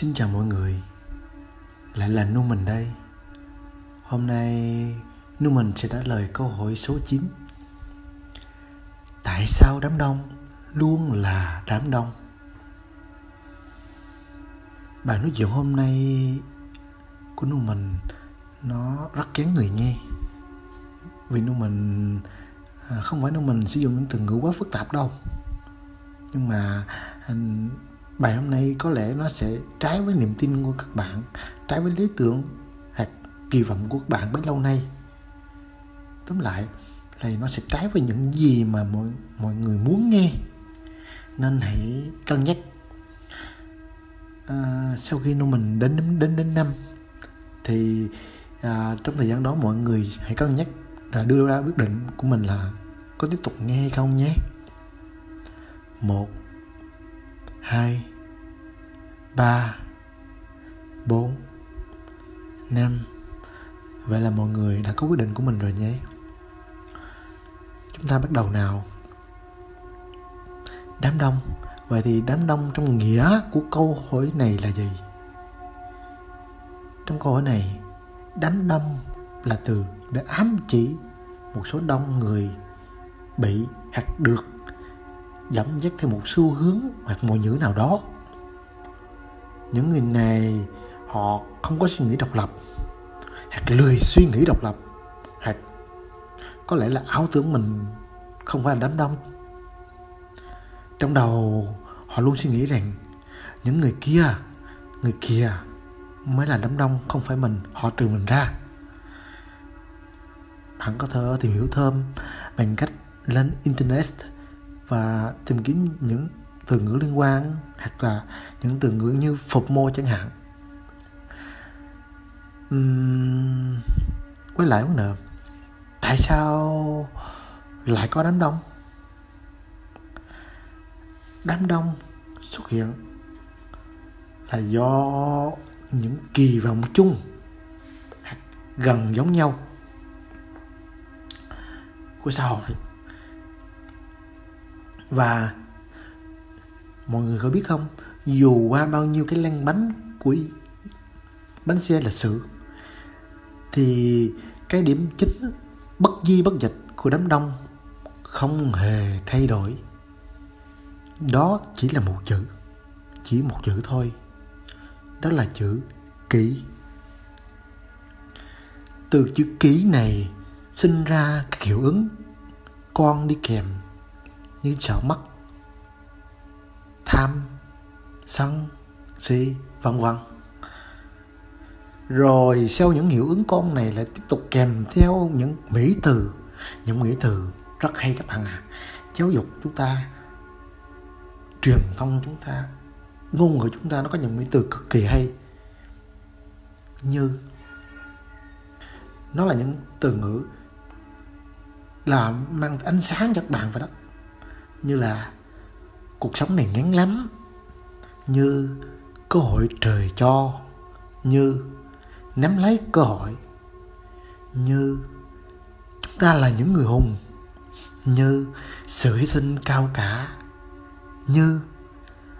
Xin chào mọi người, lại là Neumann đây. Hôm nay Neumann sẽ trả lời câu hỏi số 9. Tại sao đám đông luôn là đám đông? Bài nói chuyện hôm nay của Neumann nó rất kén người nghe. Vì Neumann không phải Neumann sử dụng những từ ngữ quá phức tạp đâu. Nhưng mà bài hôm nay có lẽ nó sẽ trái với niềm tin của các bạn, trái với lý tưởng hoặc kỳ vọng của các bạn bấy lâu nay. Tóm lại là nó sẽ trái với những gì mà mọi người muốn nghe. Nên hãy cân nhắc. Sau khi Neumann đến năm thì trong thời gian đó mọi người hãy cân nhắc là đưa ra quyết định của mình là có tiếp tục nghe hay không nhé. 1, 2, 3, 4, 5. Vậy là mọi người đã có quyết định của mình rồi nhé. Chúng ta bắt đầu nào. Đám đông. Vậy thì đám đông trong nghĩa của câu hỏi này là gì? Trong câu hỏi này, đám đông là từ để ám chỉ một số đông người bị hoặc được dẫn dắt theo một xu hướng hoặc mọi nhữ nào đó. Những người này họ không có suy nghĩ độc lập, hoặc lười suy nghĩ độc lập, hoặc có lẽ là ảo tưởng mình không phải là đám đông. Trong đầu họ luôn suy nghĩ rằng những người kia mới là đám đông, không phải mình, họ trừ mình ra. Bạn có thể tìm hiểu thêm bằng cách lên internet và tìm kiếm những từ ngữ liên quan, hoặc là những từ ngữ như FOMO chẳng hạn. Quay lại vấn đề, tại sao lại có đám đông? Đám đông xuất hiện là do những kỳ vọng chung gần giống nhau của xã hội. Và mọi người có biết không, dù qua bao nhiêu cái lăn bánh của bánh xe lịch sử thì cái điểm chính bất di bất dịch của đám đông không hề thay đổi. Đó chỉ là một chữ, chỉ một chữ thôi. Đó là chữ kỷ. Từ chữ kỷ này sinh ra các hiệu ứng con đi kèm như sợ mất, tham, sân, si, vân vân. Rồi sau những hiệu ứng con này lại tiếp tục kèm theo những mỹ từ. Những mỹ từ rất hay các bạn ạ. Giáo dục chúng ta, truyền thông chúng ta, ngôn ngữ chúng ta nó có những mỹ từ cực kỳ hay. Như nó là những từ ngữ là mang ánh sáng cho các bạn vậy đó. Như là cuộc sống này ngắn lắm, như cơ hội trời cho, như nắm lấy cơ hội, như chúng ta là những người hùng, như sự hy sinh cao cả, như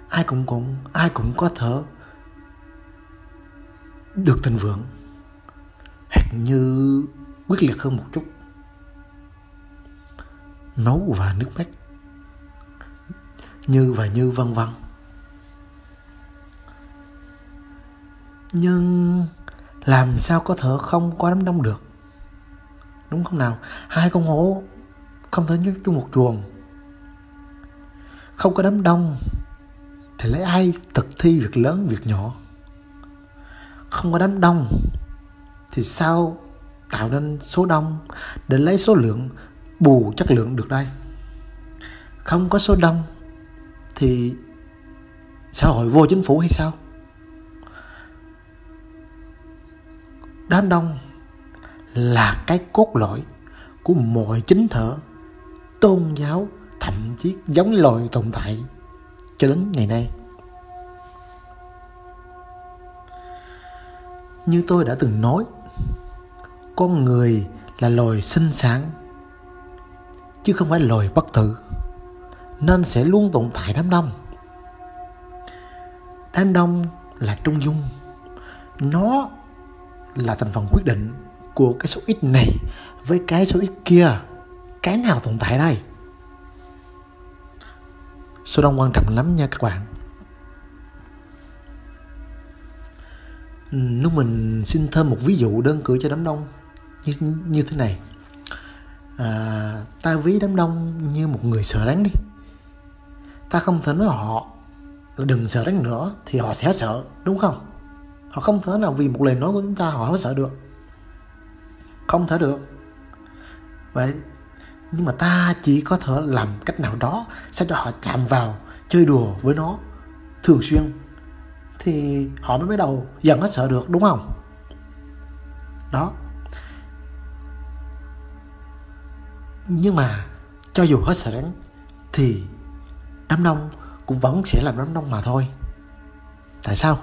ai cũng có thể được thịnh vượng, hoặc như quyết liệt hơn một chút, máu và nước mắt, như và như vân vân. Nhưng làm sao có thể không có đám đông được, đúng không nào? Hai con hổ không thể nhốt chung một chuồng. Không có đám đông thì lấy ai thực thi việc lớn việc nhỏ? Không có đám đông thì sao tạo nên số đông để lấy số lượng bù chất lượng được đây? Không có số đông thì xã hội vô chính phủ hay sao? Đám đông là cái cốt lõi của mọi chính thể, tôn giáo, thậm chí giống loài tồn tại cho đến ngày nay. Như tôi đã từng nói, con người là loài sinh sản chứ không phải loài bất tử, nên sẽ luôn tồn tại đám đông. Đám đông là trung dung, nó là thành phần quyết định của cái số x này với cái số x kia. Cái nào tồn tại đây? Số đông quan trọng lắm nha các bạn. Nếu mình xin thêm một ví dụ đơn cử cho đám đông như thế này. Ta ví đám đông như một người sợ rắn đi. Ta không thể nói họ đừng sợ rắn nữa thì họ sẽ sợ, đúng không? Họ không thể nào vì một lời nói của chúng ta họ không sợ được. Không thể được. Vậy nhưng mà ta chỉ có thể làm cách nào đó sao cho họ chạm vào, chơi đùa với nó thường xuyên thì họ mới bắt đầu dần hết sợ được, đúng không? Đó. Nhưng mà cho dù hết sợ rắn thì đám đông cũng vẫn sẽ làm đám đông mà thôi. Tại sao?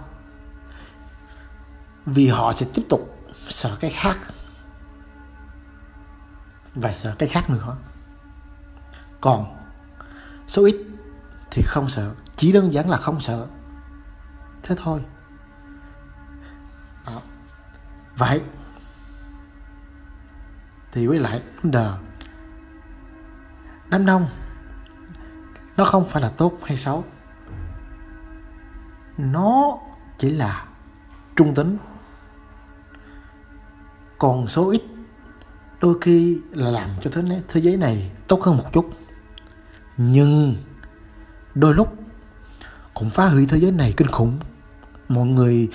Vì họ sẽ tiếp tục sợ cái khác và sợ cái khác nữa. Còn số ít thì không sợ, chỉ đơn giản là không sợ, thế thôi. Đó. Vậy thì với lại đám đông nó không phải là tốt hay xấu, nó chỉ là trung tính. Còn số ít đôi khi là làm cho thế giới này tốt hơn một chút, nhưng đôi lúc cũng phá hủy thế giới này kinh khủng. Mọi người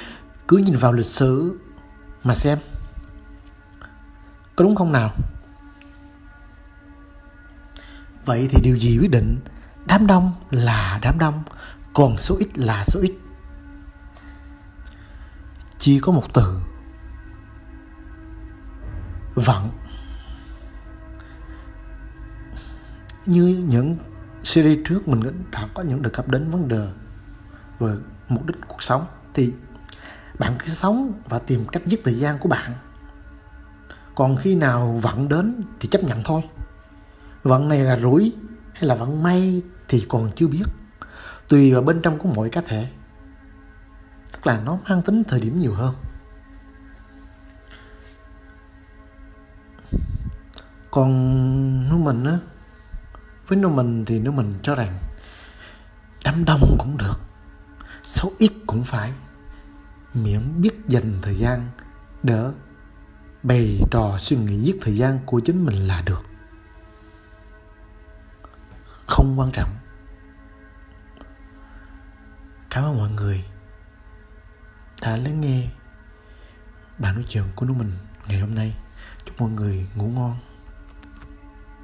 cứ nhìn vào lịch sử mà xem, có đúng không nào? Vậy thì điều gì quyết định đám đông là đám đông, còn số ít là số ít? Chỉ có một từ: vận. Như những series trước mình đã có những đề cập đến vấn đề về mục đích cuộc sống, thì bạn cứ sống và tìm cách giết thời gian của bạn. Còn khi nào vận đến thì chấp nhận thôi. Vận này là rủi hay là vận may thì còn chưa biết, tùy vào bên trong của mỗi cá thể. Tức là nó mang tính thời điểm nhiều hơn. Còn Neumann á, với Neumann thì Neumann cho rằng đám đông cũng được, số ít cũng phải, miễn biết dành thời gian để bày trò suy nghĩ giết thời gian của chính mình là được. Không quan trọng. Cảm ơn mọi người đã lắng nghe bài nói chuyện của Neumann ngày hôm nay. Chúc mọi người ngủ ngon.